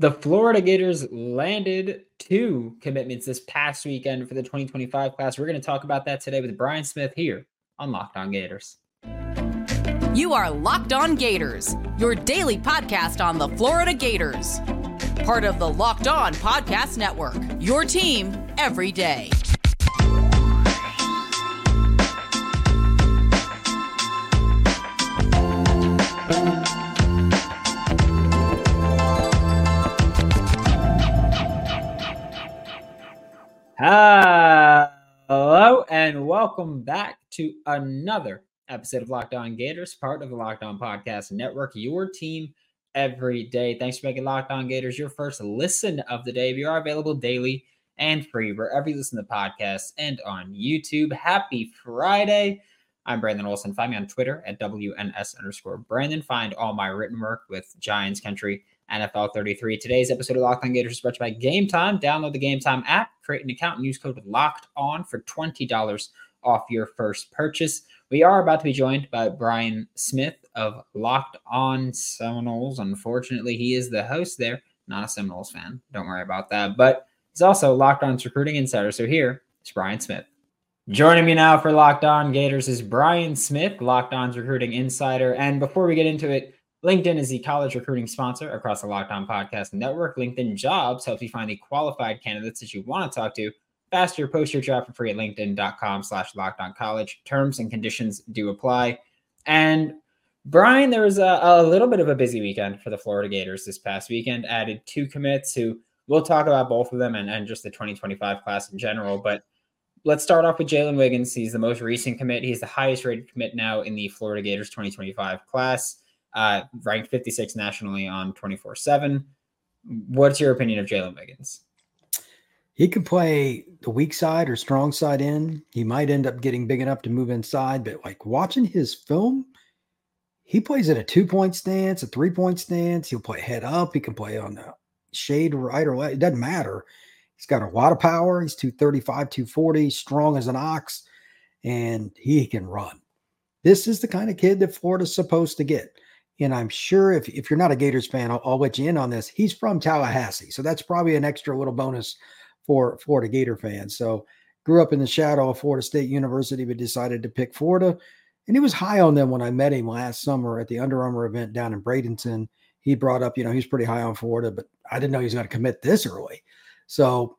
The Florida Gators landed two commitments this past weekend for the 2025 class. We're going to talk about that today with Brian Smith here on Locked On Gators. You are Locked On Gators, your daily podcast on the Florida Gators. Part of the Locked On Podcast Network, your team every day. Hello and welcome back to another episode of Locked On Gators, part of the Locked On Podcast Network, your team every day. Thanks for making Locked On Gators your first listen of the day. We are available daily and free wherever you listen to podcasts and on YouTube. Happy Friday. I'm Brandon Olson. Find me on Twitter at WNS_Brandon. Find all my written work with Giants Country, NFL 33. Today's episode of Locked On Gators is brought to you by Game Time. Download the Game Time app, create an account, and use code Locked On for $20 off your first purchase. We are about to be joined by Brian Smith of Locked On Seminoles. Unfortunately, he is the host there. Not a Seminoles fan. Don't worry about that. But he's also Locked On's recruiting insider. So here is Brian Smith. Joining me now for Locked On Gators is Brian Smith, Locked On's recruiting insider. And before we get into it, LinkedIn is the college recruiting sponsor across the Locked On Podcast Network. LinkedIn Jobs helps you find the qualified candidates that you want to talk to faster. Post your job for free at linkedin.com/lockedoncollege. Terms and conditions do apply. And Brian, there was a little bit of a busy weekend for the Florida Gators this past weekend. Added two commits who we'll talk about both of them and just the 2025 class in general. But let's start off with Jalen Wiggins. He's the most recent commit. He's the highest rated commit now in the Florida Gators 2025 class. Ranked 56 nationally on 24/7. What's your opinion of Jalen Wiggins? He could play the weak side or strong side in. He might end up getting big enough to move inside, but like watching his film, he plays in a 2-point stance, a 3-point stance. He'll play head up. He can play on the shade right or left. It doesn't matter. He's got a lot of power. He's 235, 240, strong as an ox, and he can run. This is the kind of kid that Florida's supposed to get. And I'm sure if you're not a Gators fan, I'll let you in on this. He's from Tallahassee. So that's probably an extra little bonus for Florida Gator fans. So grew up in the shadow of Florida State University, but decided to pick Florida. And he was high on them when I met him last summer at the Under Armour event down in Bradenton. He brought up, he's pretty high on Florida, but I didn't know he's going to commit this early. So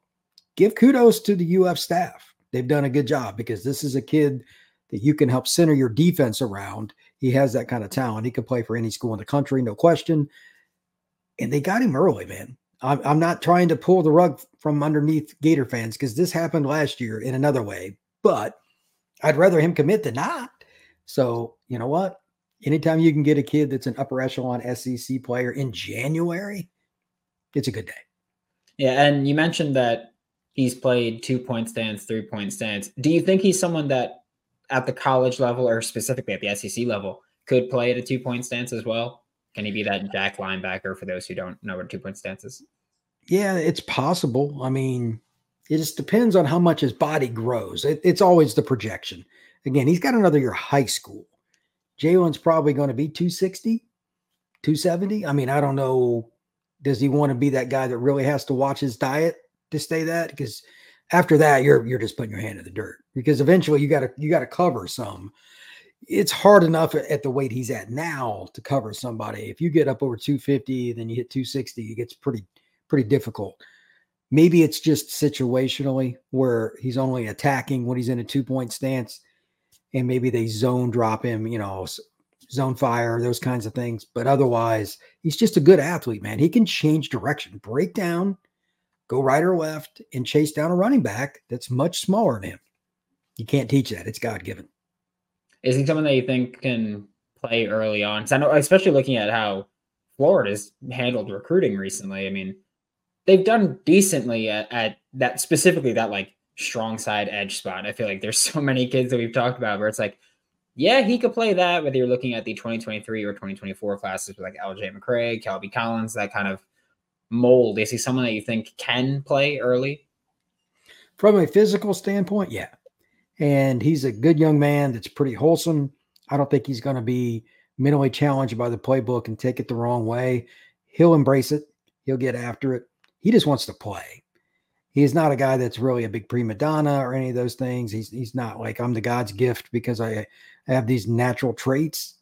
give kudos to the UF staff. They've done a good job because this is a kid that you can help center your defense around. He has that kind of talent. He could play for any school in the country, no question. And they got him early, man. I'm not trying to pull the rug from underneath Gator fans because this happened last year in another way, but I'd rather him commit than not. So you know what? Anytime you can get a kid that's an upper echelon SEC player in January, it's a good day. Yeah, and you mentioned that he's played 2-point stance, 3-point stance. Do you think he's someone that at the college level or specifically at the SEC level could play at a 2-point stance as well? Can he be that jack linebacker for those who don't know what a 2-point stance is? Yeah, it's possible. I mean, it just depends on how much his body grows. It's always the projection. Again, he's got another year high school. Jalen's probably going to be 260, 270. I mean, I don't know. Does he want to be that guy that really has to watch his diet to stay that? Because after that, you're just putting your hand in the dirt because eventually you gotta cover some. It's hard enough at the weight he's at now to cover somebody. If you get up over 250, then you hit 260, it gets pretty difficult. Maybe it's just situationally where he's only attacking when he's in a 2-point stance, and maybe they zone drop him, zone fire, those kinds of things. But otherwise, he's just a good athlete, man. He can change direction, break down, go right or left, and chase down a running back that's much smaller than him. You can't teach that. It's God-given. Is he someone that you think can play early on? Because I know, especially looking at how Florida's handled recruiting recently, I mean, they've done decently at that, specifically that like strong side edge spot. I feel like there's so many kids that we've talked about where it's like, yeah, he could play that, whether you're looking at the 2023 or 2024 classes with like LJ McCray, Kelby Collins, that kind of mold. Is he someone that you think can play early? From a physical standpoint, yeah. And he's a good young man that's pretty wholesome. I don't think he's going to be mentally challenged by the playbook and take it the wrong way. He'll embrace it. He'll get after it. He just wants to play. He's not a guy that's really a big prima donna or any of those things. He's not like, I'm the God's gift because I have these natural traits.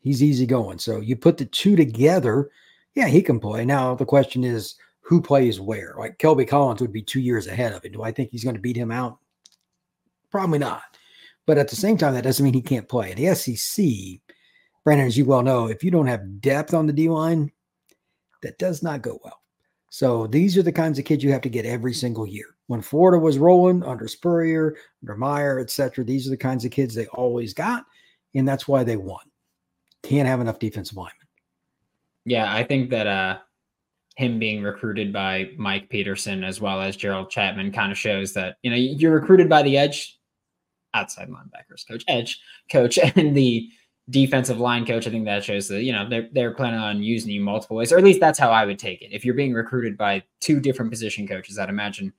He's easygoing. So you put the two together, yeah, he can play. Now the question is, who plays where? Like Kelby Collins would be 2 years ahead of him. Do I think he's going to beat him out? Probably not. But at the same time, that doesn't mean he can't play. In the SEC, Brandon, as you well know, if you don't have depth on the D-line, that does not go well. So these are the kinds of kids you have to get every single year. When Florida was rolling under Spurrier, under Meyer, et cetera, these are the kinds of kids they always got, and that's why they won. Can't have enough defensive linemen. Yeah, I think that him being recruited by Mike Peterson as well as Gerald Chapman kind of shows that, you know, you're recruited by the edge, outside linebackers coach, edge coach, and the defensive line coach. I think that shows that, you know, they're planning on using you multiple ways, or at least that's how I would take it. If you're being recruited by two different position coaches, I'd imagine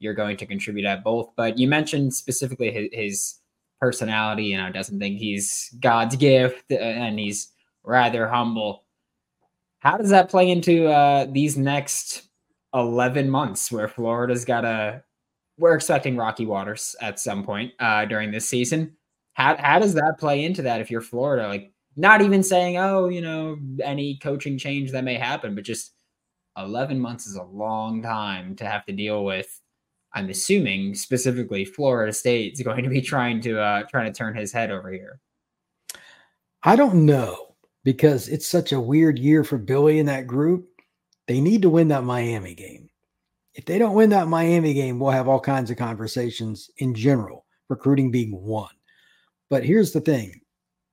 you're going to contribute at both. But you mentioned specifically his personality, you know, doesn't think he's God's gift and he's rather humble. How does that play into these next 11 months where Florida's got a, we're expecting rocky waters at some point during this season. How does that play into that if you're Florida? Like, not even saying, oh, you know, any coaching change that may happen, but just 11 months is a long time to have to deal with. I'm assuming specifically Florida State's going to be trying to turn his head over here. I don't know, because it's such a weird year for Billy and that group. They need to win that Miami game. If they don't win that Miami game, we'll have all kinds of conversations in general, recruiting being one. But here's the thing.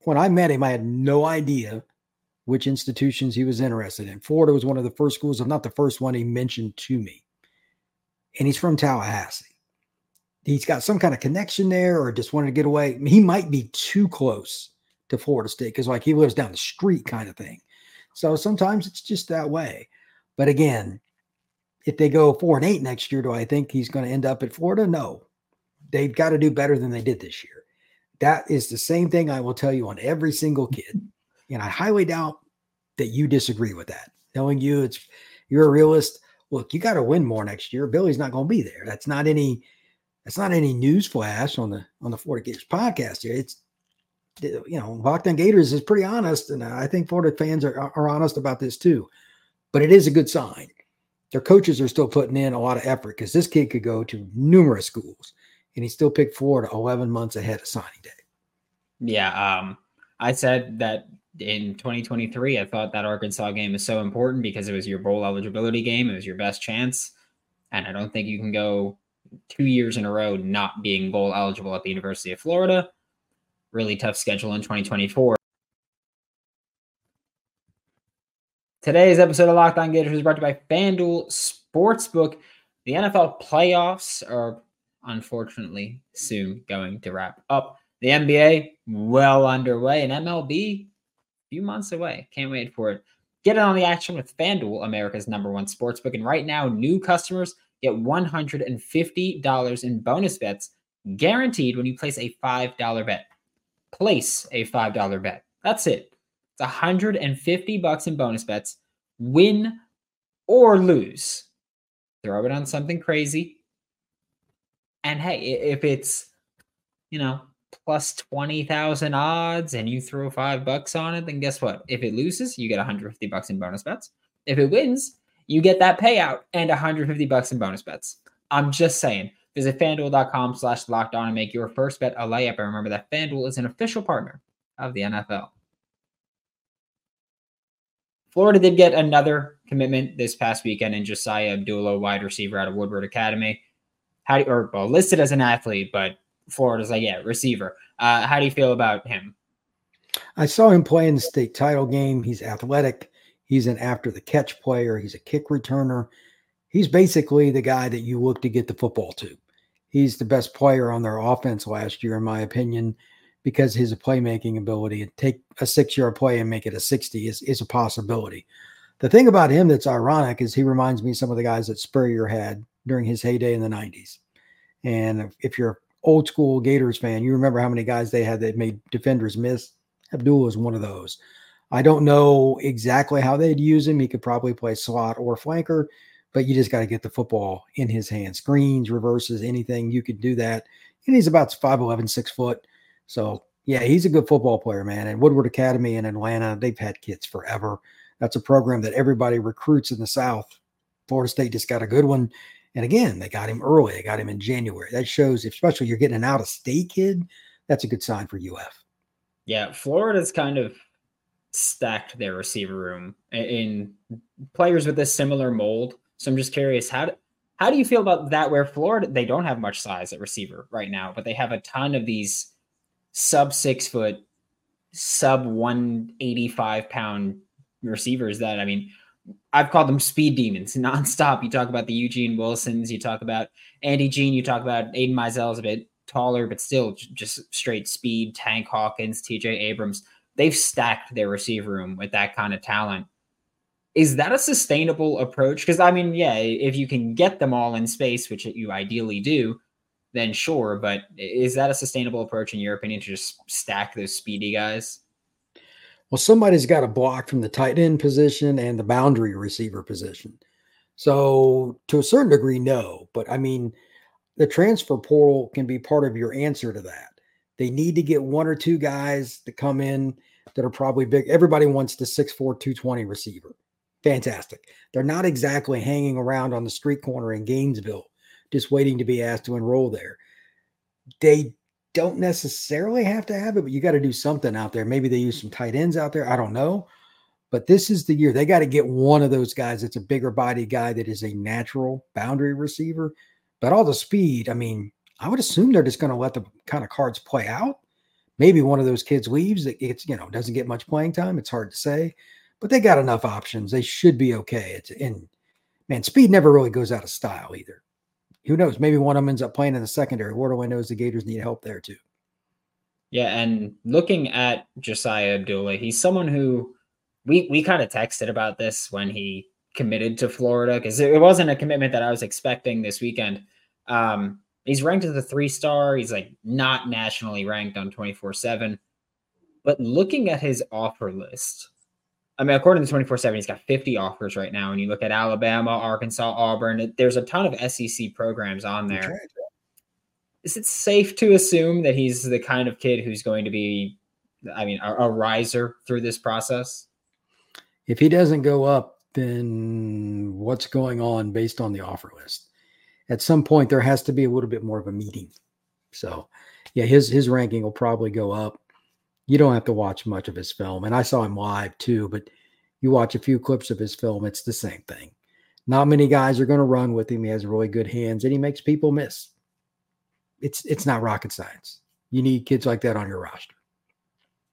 When I met him, I had no idea which institutions he was interested in. Florida was one of the first schools, if not the first one, he mentioned to me. And he's from Tallahassee. He's got some kind of connection there or just wanted to get away. He might be too close to Florida State because, like, he lives down the street kind of thing. So sometimes it's just that way. But again, if they go 4-8 next year, do I think he's going to end up at Florida? No. They've got to do better than they did this year. That is the same thing I will tell you on every single kid. And I highly doubt that you disagree with that. Knowing you, you're a realist. Look, you got to win more next year. Billy's not going to be there. That's not any news flash on the Florida Gators podcast here. It's, you know, Locked On Gators is pretty honest, and I think Florida fans are honest about this too. But it is a good sign. Their coaches are still putting in a lot of effort because this kid could go to numerous schools, and he still picked Florida 11 months ahead of signing day. Yeah, I said that in 2023, I thought that Arkansas game is so important because it was your bowl eligibility game. It was your best chance, and I don't think you can go 2 years in a row not being bowl eligible at the University of Florida. Really tough schedule in 2024. Today's episode of Locked On Gators is brought to you by FanDuel Sportsbook. The NFL playoffs are unfortunately soon going to wrap up. The NBA well underway and MLB a few months away. Can't wait for it. Get in on the action with FanDuel, America's #1 sportsbook. And right now, new customers get $150 in bonus bets guaranteed when you place a $5 bet. Place a $5 bet. That's it. It's $150 in bonus bets, win or lose. Throw it on something crazy. And hey, if it's, you know, plus 20,000 odds and you throw $5 on it, then guess what? If it loses, you get $150 in bonus bets. If it wins, you get that payout and $150 in bonus bets. I'm just saying. Visit FanDuel.com/LockedOn and make your first bet a layup. And remember that FanDuel is an official partner of the NFL. Florida did get another commitment this past weekend in Josiah Abdullah, wide receiver out of Woodward Academy. Listed as an athlete, but Florida's like, yeah, receiver. How do you feel about him? I saw him play in the state title game. He's athletic. He's an after-the-catch player. He's a kick returner. He's basically the guy that you look to get the football to. He's the best player on their offense last year, in my opinion, because his playmaking ability, and take a 6-yard play and make it a 60 is a possibility. The thing about him that's ironic is he reminds me of some of the guys that Spurrier had during his heyday in the 90s. And if you're an old school Gators fan, you remember how many guys they had that made defenders miss. Abdullah was one of those. I don't know exactly how they'd use him. He could probably play slot or flanker, but you just got to get the football in his hands. Screens, reverses, anything, you could do that. And he's about 5'11", 6 foot. So, yeah, he's a good football player, man. And Woodward Academy in Atlanta, they've had kids forever. That's a program that everybody recruits in the South. Florida State just got a good one. And again, they got him early. They got him in January. That shows, especially you're getting an out-of-state kid, that's a good sign for UF. Yeah, Florida's kind of stacked their receiver room in players with a similar mold. So I'm just curious, how do you feel about that, where Florida, they don't have much size at receiver right now, but they have a ton of these sub 6 foot, sub 185 pound receivers that, I mean, I've called them speed demons nonstop. You talk about the Eugene Wilsons, you talk about Andy Jean, you talk about Aiden Mizell's a bit taller, but still just straight speed. Tank Hawkins, TJ Abrams, they've stacked their receiver room with that kind of talent. Is that a sustainable approach? Because, I mean, yeah, if you can get them all in space, which you ideally do, then sure. But is that a sustainable approach, in your opinion, to just stack those speedy guys? Well, somebody's got to block from the tight end position and the boundary receiver position. So to a certain degree, no. But, I mean, the transfer portal can be part of your answer to that. They need to get one or two guys to come in that are probably big. Everybody wants the 6'4", 220 receiver. Fantastic. They're not exactly hanging around on the street corner in Gainesville, just waiting to be asked to enroll there. They don't necessarily have to have it, but you got to do something out there. Maybe they use some tight ends out there. I don't know. But this is the year. They got to get one of those guys that's a bigger body guy that is a natural boundary receiver. But all the speed, I mean, I would assume they're just going to let the kind of cards play out. Maybe one of those kids leaves that gets, you know, doesn't get much playing time. It's hard to say. But they got enough options. They should be okay. And man, speed never really goes out of style either. Who knows? Maybe one of them ends up playing in the secondary. What do I know is the Gators need help there too. Yeah, and looking at Josiah Abdullah, he's someone who we kind of texted about this when he committed to Florida, because it wasn't a commitment that I was expecting this weekend. He's ranked as a 3-star. He's like not nationally ranked on 24/7. But looking at his offer list, I mean, according to 24/7, he's got 50 offers right now. And you look at Alabama, Arkansas, Auburn, there's a ton of SEC programs on there. Right. Is it safe to assume that he's the kind of kid who's going to be, I mean, a riser through this process? If he doesn't go up, then what's going on based on the offer list? At some point, there has to be a little bit more of a meeting. So, yeah, his ranking will probably go up. You don't have to watch much of his film. And I saw him live too, but you watch a few clips of his film, it's the same thing. Not many guys are going to run with him. He has really good hands and he makes people miss. It's not rocket science. You need kids like that on your roster.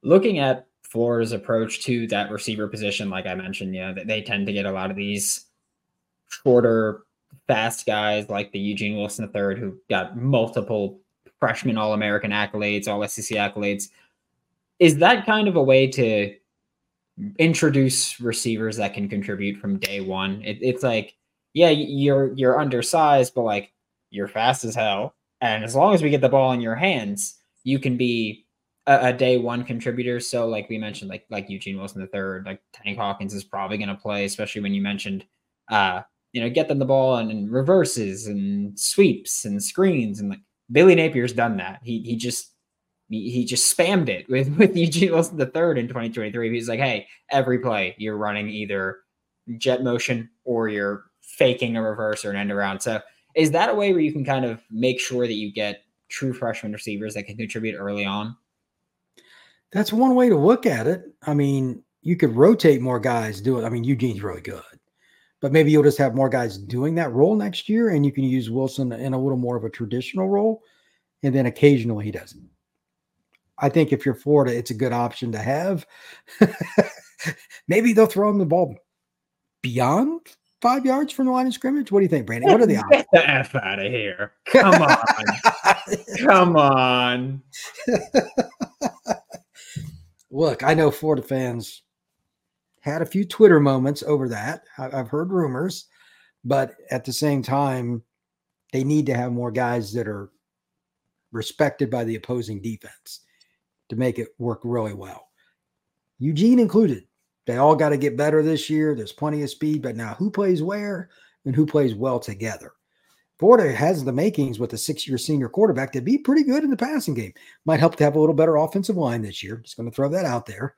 Looking at Florida's approach to that receiver position, like I mentioned, you know, they tend to get a lot of these shorter, fast guys like the Eugene Wilson III, who got multiple freshman All-American accolades, All-SEC accolades. Is that kind of a way to introduce receivers that can contribute from day one? It's like, yeah, you're undersized, but like you're fast as hell. And as long as we get the ball in your hands, you can be a day one contributor. So like we mentioned, like Eugene Wilson III, like Tank Hawkins is probably going to play, especially when you mentioned, you know, get them the ball and reverses and sweeps and screens. And like Billy Napier's done that. He just spammed it with Eugene Wilson III in 2023. He's like, hey, every play you're running either jet motion or you're faking a reverse or an end around. So is that a way where you can kind of make sure that you get true freshman receivers that can contribute early on? That's one way to look at it. I mean, you could rotate more guys, do it. I mean, Eugene's really good, but maybe you'll just have more guys doing that role next year and you can use Wilson in a little more of a traditional role. And then occasionally he doesn't. I think if you're Florida, it's a good option to have. Maybe they'll throw him the ball beyond 5 yards from the line of scrimmage. What do you think, Brandon? What are the options? Get the F out of here. Come on. Come on. Look, I know Florida fans had a few Twitter moments over that. I've heard rumors. But at the same time, they need to have more guys that are respected by the opposing defense to make it work really well. Eugene included. They all got to get better this year. There's plenty of speed, but now who plays where and who plays well together? Florida has the makings with a 6-year senior quarterback to be pretty good in the passing game. Might help to have a little better offensive line this year. Just going to throw that out there.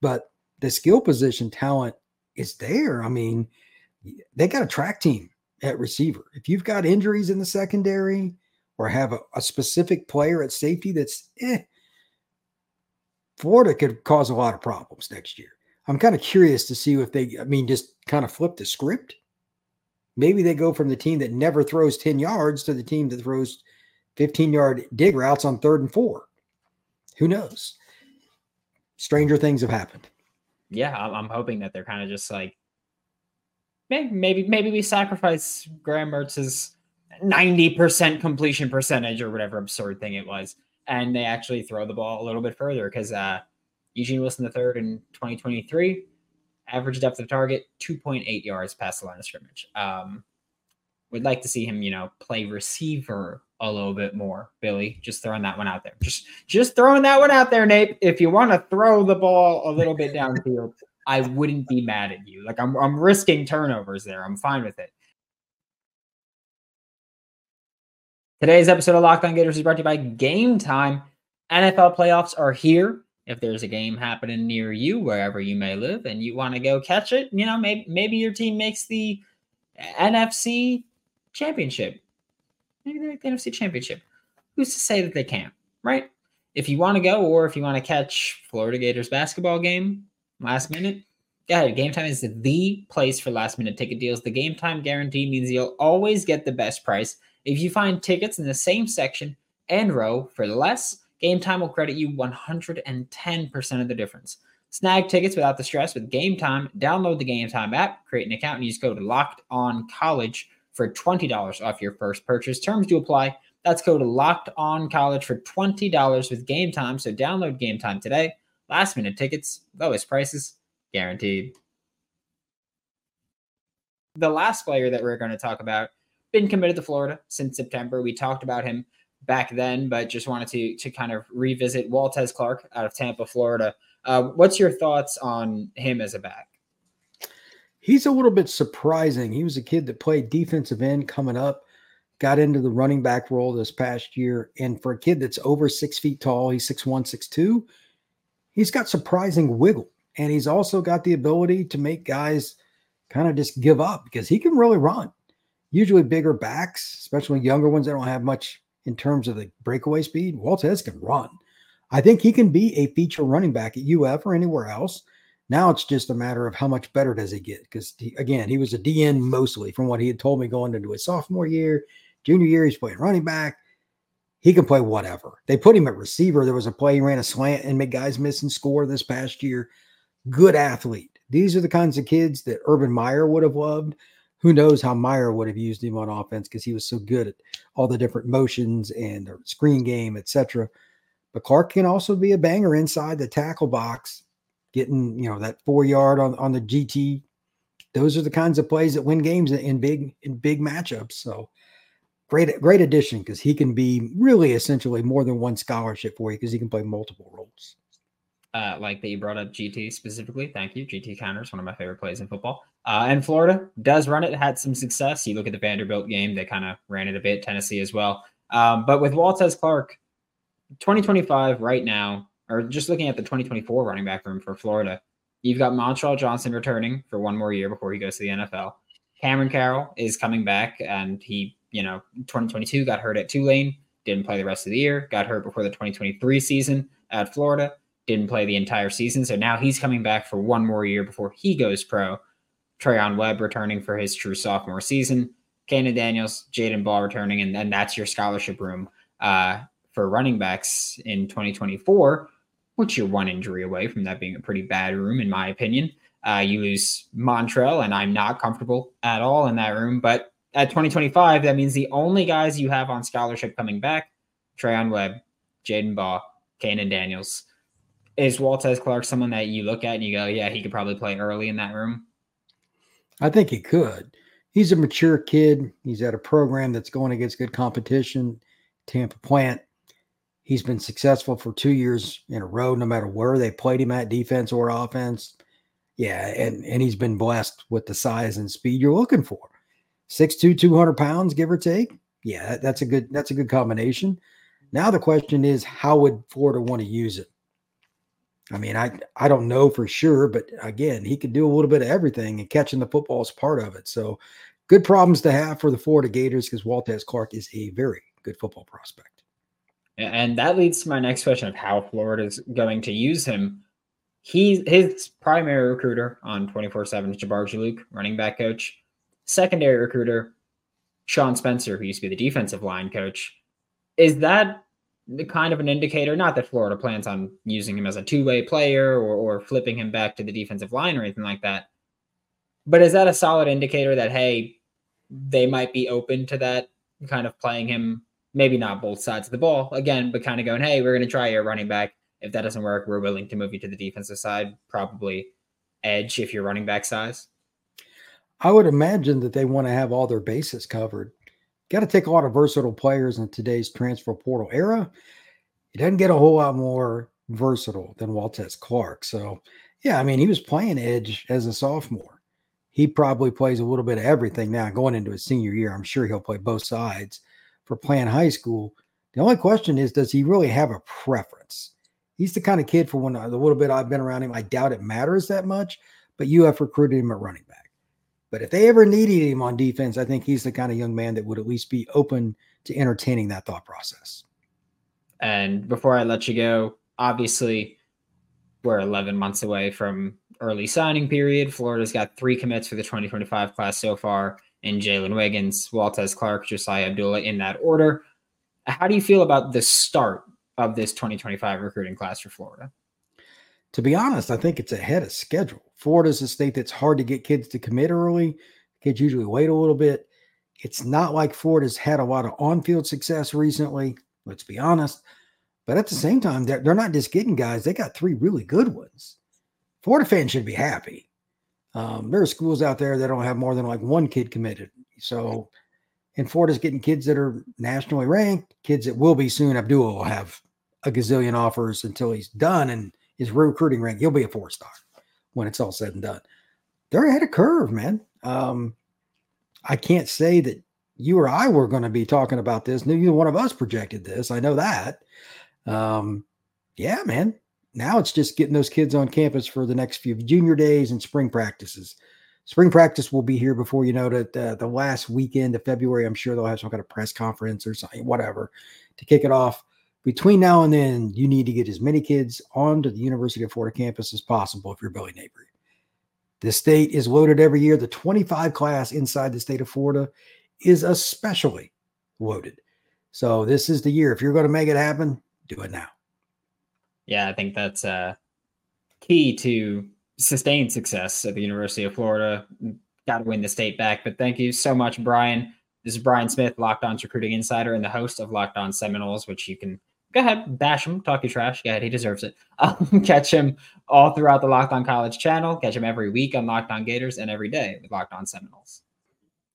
But the skill position talent is there. I mean, they got a track team at receiver. If you've got injuries in the secondary or have a specific player at safety that's Florida could cause a lot of problems next year. I'm kind of curious to see if they, just kind of flip the script. Maybe they go from the team that never throws 10 yards to the team that throws 15-yard dig routes on 3rd and 4. Who knows? Stranger things have happened. Yeah, I'm hoping that they're kind of just like, maybe we sacrifice Graham Mertz's 90% completion percentage or whatever absurd thing it was, and they actually throw the ball a little bit further because Eugene Wilson III in 2023, average depth of target, 2.8 yards past the line of scrimmage. We'd like to see him, play receiver a little bit more, Billy. Just throwing that one out there. Just throwing that one out there, Nate. If you want to throw the ball a little bit downfield, I wouldn't be mad at you. Like I'm risking turnovers there. I'm fine with it. Today's episode of Locked On Gators is brought to you by Game Time. NFL playoffs are here. If there's a game happening near you, wherever you may live, and you want to go catch it, maybe your team makes the NFC Championship. Maybe they're the NFC Championship. Who's to say that they can't, right? If you want to go, or if you want to catch Florida Gators basketball game last minute, go ahead. Game Time is the place for last minute ticket deals. The Game Time guarantee means you'll always get the best price. If you find tickets in the same section and row for less, Game Time will credit you 110% of the difference. Snag tickets without the stress with Game Time. Download the Game Time app, create an account, and use code LOCKEDONCOLLEGE for $20 off your first purchase. Terms do apply. That's code LOCKEDONCOLLEGE for $20 with Game Time. So download Game Time today. Last minute tickets, lowest prices, guaranteed. The last player that we're going to talk about, been committed to Florida since September. We talked about him back then, but just wanted to kind of revisit Waltez Clark out of Tampa, Florida. What's your thoughts on him as a back? He's a little bit surprising. He was a kid that played defensive end coming up, got into the running back role this past year. And for a kid that's over 6 feet tall, he's 6'1", 6'2", he's got surprising wiggle. And he's also got the ability to make guys kind of just give up because he can really run. Usually bigger backs, especially younger ones that don't have much in terms of the breakaway speed, Waltez can run. I think he can be a feature running back at UF or anywhere else. Now it's just a matter of how much better does he get? Because, again, he was a DN mostly from what he had told me going into his sophomore year. Junior year, he's playing running back. He can play whatever. They put him at receiver. There was a play, he ran a slant and made guys miss and score this past year. Good athlete. These are the kinds of kids that Urban Meyer would have loved. Who knows how Meyer would have used him on offense because he was so good at all the different motions and the screen game, etc. But Clark can also be a banger inside the tackle box, getting that 4-yard on the GT. Those are the kinds of plays that win games in big matchups. So great addition because he can be really essentially more than one scholarship for you because he can play multiple roles. Like that you brought up GT specifically. Thank you. GT counters, one of my favorite plays in football. And Florida does run it, had some success. You look at the Vanderbilt game, they kind of ran it a bit, Tennessee as well. But with Waltez Clark, 2025 right now, or just looking at the 2024 running back room for Florida, you've got Montrell Johnson returning for one more year before he goes to the NFL. Cameron Carroll is coming back, and he, 2022 got hurt at Tulane, didn't play the rest of the year, got hurt before the 2023 season at Florida. Didn't play the entire season, so now he's coming back for one more year before he goes pro. Trayon Webb returning for his true sophomore season. Kaden Daniels, Jaden Ball returning, and then that's your scholarship room for running backs in 2024, which you're one injury away from that being a pretty bad room, in my opinion. You lose Montrell, and I'm not comfortable at all in that room, but at 2025, that means the only guys you have on scholarship coming back, Trayon Webb, Jaden Ball, Kaden Daniels. Is Waltez Clark someone that you look at and you go, yeah, he could probably play early in that room? I think he could. He's a mature kid. He's at a program that's going against good competition, Tampa Plant. He's been successful for 2 years in a row, no matter where they played him at, defense or offense. Yeah, and he's been blessed with the size and speed you're looking for. 6'2", 200 pounds, give or take. Yeah, that's a good combination. Now the question is, how would Florida want to use it? I mean, I don't know for sure, but again, he could do a little bit of everything, and catching the football is part of it. So good problems to have for the Florida Gators, because Waltez Clark is a very good football prospect. And that leads to my next question of how Florida is going to use him. His primary recruiter on 24/7 is Jabbar Jaluk, running back coach. Secondary recruiter, Sean Spencer, who used to be the defensive line coach. Is that kind of an indicator? Not that Florida plans on using him as a two-way player or flipping him back to the defensive line or anything like that. But is that a solid indicator that, hey, they might be open to that, kind of playing him, maybe not both sides of the ball again, but kind of going, hey, we're going to try your running back. If that doesn't work, we're willing to move you to the defensive side, probably edge if you're running back size. I would imagine that they want to have all their bases covered. Got to take a lot of versatile players in today's transfer portal era. It doesn't get a whole lot more versatile than Waltez Clark. So, yeah, I mean, he was playing edge as a sophomore. He probably plays a little bit of everything now going into his senior year. I'm sure he'll play both sides for playing high school. The only question is, does he really have a preference? He's the kind of kid, for when the little bit I've been around him, I doubt it matters that much, but you have recruited him at running back. But if they ever needed him on defense, I think he's the kind of young man that would at least be open to entertaining that thought process. And before I let you go, obviously we're 11 months away from early signing period. Florida's got 3 commits for the 2025 class so far, in Jalen Wiggins, Waltez Clark, Josiah Abdullah, in that order. How do you feel about the start of this 2025 recruiting class for Florida? To be honest, I think it's ahead of schedule. Florida's a state that's hard to get kids to commit early. Kids usually wait a little bit. It's not like Florida's had a lot of on-field success recently, let's be honest. But at the same time, they're not just getting guys. They got 3 really good ones. Florida fans should be happy. There are schools out there that don't have more than like 1 kid committed. So, and Florida's getting kids that are nationally ranked, kids that will be soon. Abdullah will have a gazillion offers until he's done, and his recruiting rank, he'll be a 4-star when it's all said and done. They're ahead of curve, man. I can't say that you or I were going to be talking about this. Neither one of us projected this. I know that. Yeah, man. Now it's just getting those kids on campus for the next few junior days and spring practices. Spring practice will be here before you know it. The last weekend of February, I'm sure they'll have some kind of press conference or something, whatever, to kick it off. Between now and then, you need to get as many kids onto the University of Florida campus as possible if you're Billy Napier. The state is loaded every year. The 25 class inside the state of Florida is especially loaded. So this is the year. If you're going to make it happen, do it now. Yeah, I think that's key to sustained success at the University of Florida. Got to win the state back. But thank you so much, Brian. This is Brian Smith, Locked On's recruiting insider and the host of Locked On Seminoles, which you can go ahead, bash him, talk your trash. Go ahead, he deserves it. Catch him all throughout the Locked On College channel. Catch him every week on Locked On Gators and every day with Locked On Seminoles.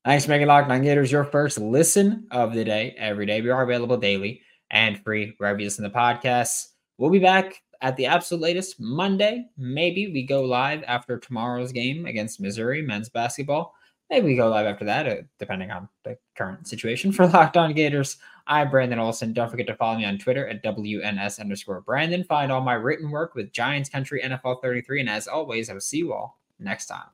Thanks for making Locked On Gators your first listen of the day every day. We are available daily and free wherever you listen to podcasts. We'll be back at the absolute latest Monday. Maybe we go live after tomorrow's game against Missouri men's basketball. Maybe we go live after that, depending on the current situation. For Locked On Gators, I'm Brandon Olson. Don't forget to follow me on Twitter at WNS_Brandon. Find all my written work with Giants Country, NFL 33. And as always, I will see you all next time.